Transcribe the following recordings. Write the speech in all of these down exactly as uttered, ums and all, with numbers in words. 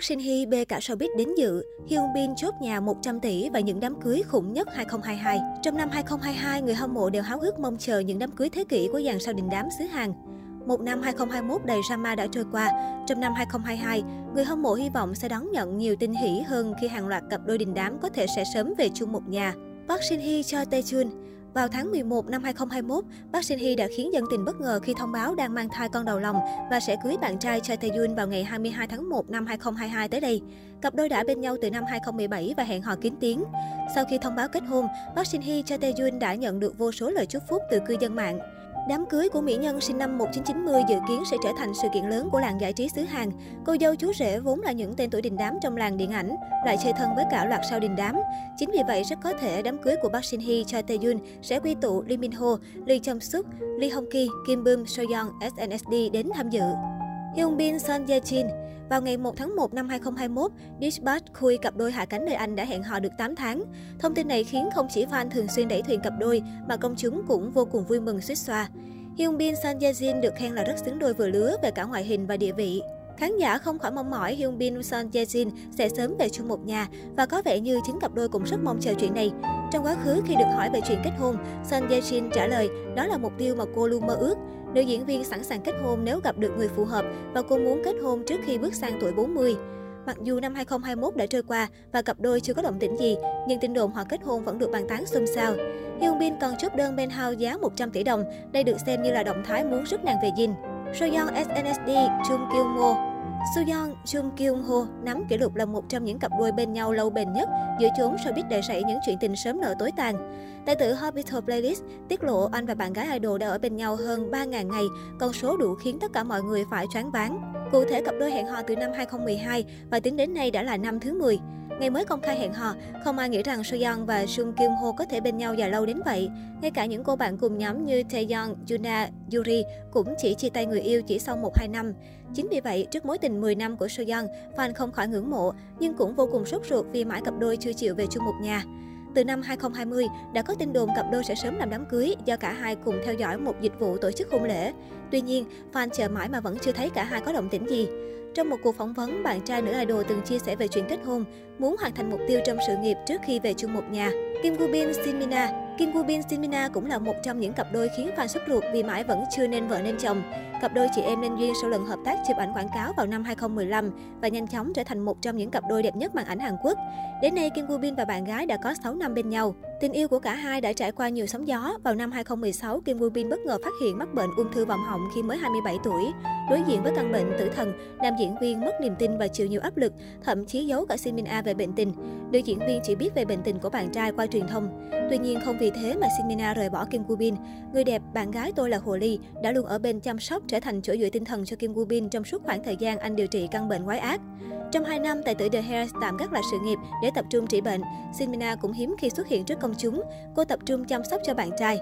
Park Shin-hye bê cả showbiz đến dự, Hyun Bin chốt nhà một trăm tỷ và những đám cưới khủng nhất hai không hai hai. Trong năm hai không hai hai, người hâm mộ đều háo hức mong chờ những đám cưới thế kỷ của dàn sao đình đám xứ Hàn. Một năm hai không hai mốt đầy drama đã trôi qua, trong năm hai không hai hai, người hâm mộ hy vọng sẽ đón nhận nhiều tin hỷ hơn khi hàng loạt cặp đôi đình đám có thể sẽ sớm về chung một nhà. Park Shin-hye cho Taeyeon. Vào tháng mười một năm hai không hai mốt, Park Shin-hye đã khiến dân tình bất ngờ khi thông báo đang mang thai con đầu lòng và sẽ cưới bạn trai Choi Tae-jun vào ngày hai mươi hai tháng một năm hai không hai hai tới đây. Cặp đôi đã bên nhau từ năm hai không một bảy và hẹn hò kín tiếng. Sau khi thông báo kết hôn, Park Shin-hye Choi Tae-jun đã nhận được vô số lời chúc phúc từ cư dân mạng. Đám cưới của mỹ nhân sinh năm một nghìn chín trăm chín mươi dự kiến sẽ trở thành sự kiện lớn của làng giải trí xứ Hàn. Cô dâu chú rể vốn là những tên tuổi đình đám trong làng điện ảnh, lại chơi thân với cả loạt sao đình đám. Chính vì vậy, rất có thể đám cưới của Park Shin-hye, Choi Tae-jun sẽ quy tụ Lee Min-ho, Lee Jung-suk, Lee Hong-ki, Kim-bum, Sooyoung, ét en ét đê đến tham dự. Hyun Bin, Son Ye-jin. Vào ngày một tháng một năm hai không hai mốt, Dispatch khui cặp đôi hạ cánh nơi Anh đã hẹn hò được tám tháng. Thông tin này khiến không chỉ fan thường xuyên đẩy thuyền cặp đôi, mà công chúng cũng vô cùng vui mừng suýt xoa. Hyun Bin, Son Ye-jin được khen là rất xứng đôi vừa lứa về cả ngoại hình và địa vị. Khán giả không khỏi mong mỏi Hyun Bin, Son Ye-jin sẽ sớm về chung một nhà và có vẻ như chính cặp đôi cũng rất mong chờ chuyện này. Trong quá khứ, khi được hỏi về chuyện kết hôn, Son Ye-jin trả lời đó là mục tiêu mà cô luôn mơ ước. Nữ diễn viên sẵn sàng kết hôn nếu gặp được người phù hợp và cô muốn kết hôn trước khi bước sang tuổi bốn mươi. Mặc dù năm hai không hai mốt đã trôi qua và cặp đôi chưa có động tĩnh gì, nhưng tin đồn họ kết hôn vẫn được bàn tán xôn xao. Hyun Bin còn chốt đơn Benhao giá một trăm tỷ đồng, đây được xem như là động thái muốn rước nàng về Jin. Sooyoung ét en ét đê, Jung Kyung Ho. Sooyoung, Jung Kyung Ho nắm kỷ lục là một trong những cặp đôi bên nhau lâu bền nhất giữa chốn showbiz đầy rẫy những chuyện tình sớm nở tối tàn. Tài tử Hospital Playlist tiết lộ anh và bạn gái idol đã ở bên nhau hơn ba nghìn ngày, con số đủ khiến tất cả mọi người phải choáng váng. Cụ thể, cặp đôi hẹn hò từ năm hai không một hai và tính đến nay đã là năm thứ mười. Ngày mới công khai hẹn hò, không ai nghĩ rằng Sooyoung và Jung Kyung Ho có thể bên nhau dài lâu đến vậy. Ngay cả những cô bạn cùng nhóm như Taeyeon, Yuna, Yuri cũng chỉ chia tay người yêu chỉ sau một đến hai năm. Chính vì vậy, trước mối tình mười năm của Sooyoung, fan không khỏi ngưỡng mộ, nhưng cũng vô cùng sốt ruột vì mãi cặp đôi chưa chịu về chung một nhà. Từ năm hai không hai không, đã có tin đồn cặp đôi sẽ sớm làm đám cưới do cả hai cùng theo dõi một dịch vụ tổ chức hôn lễ. Tuy nhiên, fan chờ mãi mà vẫn chưa thấy cả hai có động tĩnh gì. Trong một cuộc phỏng vấn, bạn trai nữ idol từng chia sẻ về chuyện kết hôn, muốn hoàn thành mục tiêu trong sự nghiệp trước khi về chung một nhà. Kim Woo-bin, Xemina. Kim Woo-bin, Xemina cũng là một trong những cặp đôi khiến fan sốt ruột vì mãi vẫn chưa nên vợ nên chồng. Cặp đôi chị em nên duyên sau lần hợp tác chụp ảnh quảng cáo vào năm hai không một lăm và nhanh chóng trở thành một trong những cặp đôi đẹp nhất màn ảnh Hàn Quốc. Đến nay, Kim Woo-bin và bạn gái đã có sáu năm bên nhau. Tình yêu của cả hai đã trải qua nhiều sóng gió. Vào năm hai không một sáu, Kim Woo-bin bất ngờ phát hiện mắc bệnh ung thư vòm họng khi mới hai mươi bảy tuổi. Đối diện với căn bệnh tử thần, nam diễn viên mất niềm tin và chịu nhiều áp lực, thậm chí giấu cả Jin Min-a về bệnh tình. Nữ diễn viên chỉ biết về bệnh tình của bạn trai qua truyền thông. Tuy nhiên, không vì thế mà Jin Min-a rời bỏ Kim Woo-bin. Người đẹp, bạn gái tôi là Hồ Ly đã luôn ở bên chăm sóc, trở thành chỗ dựa tinh thần cho Kim Woo-bin trong suốt khoảng thời gian anh điều trị căn bệnh quái ác. Trong hai năm, tài tử The Hair tạm gác lại sự nghiệp để tập trung trị bệnh, Jin Min-a cũng hiếm khi xuất hiện trước công chúng. Cô tập trung chăm sóc cho bạn trai.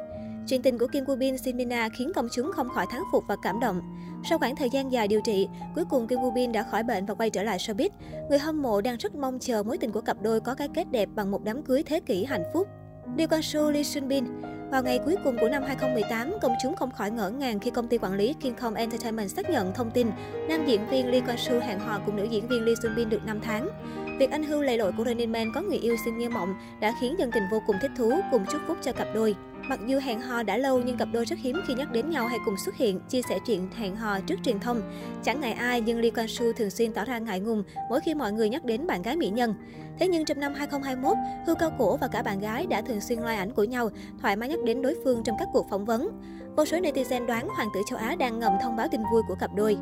Chuyện tình của Kim Woo-bin, Jin Min-a khiến công chúng không khỏi thán phục và cảm động. Sau khoảng thời gian dài điều trị, cuối cùng Kim Woo-bin đã khỏi bệnh và quay trở lại showbiz. Người hâm mộ đang rất mong chờ mối tình của cặp đôi có cái kết đẹp bằng một đám cưới thế kỷ hạnh phúc. Lee Kwang-soo, Lee Sunbin. Vào ngày cuối cùng của năm hai không một tám, công chúng không khỏi ngỡ ngàng khi công ty quản lý King Kong Entertainment xác nhận thông tin nam diễn viên Lee Kwang-soo hẹn hò cùng nữ diễn viên Lee Sunbin được năm tháng. Việc anh hưu lầy lội của Running Man có người yêu xinh như mộng đã khiến dân tình vô cùng thích thú, cùng chúc phúc cho cặp đôi. Mặc dù hẹn hò đã lâu nhưng cặp đôi rất hiếm khi nhắc đến nhau hay cùng xuất hiện, chia sẻ chuyện hẹn hò trước truyền thông. Chẳng ngại ai nhưng Lee Kwang-soo thường xuyên tỏ ra ngại ngùng mỗi khi mọi người nhắc đến bạn gái mỹ nhân. Thế nhưng trong năm hai không hai mốt, hươu cao cổ và cả bạn gái đã thường xuyên loay ảnh của nhau, thoải mái nhắc đến đối phương trong các cuộc phỏng vấn. Vô số netizen đoán hoàng tử châu Á đang ngầm thông báo tin vui của cặp đôi.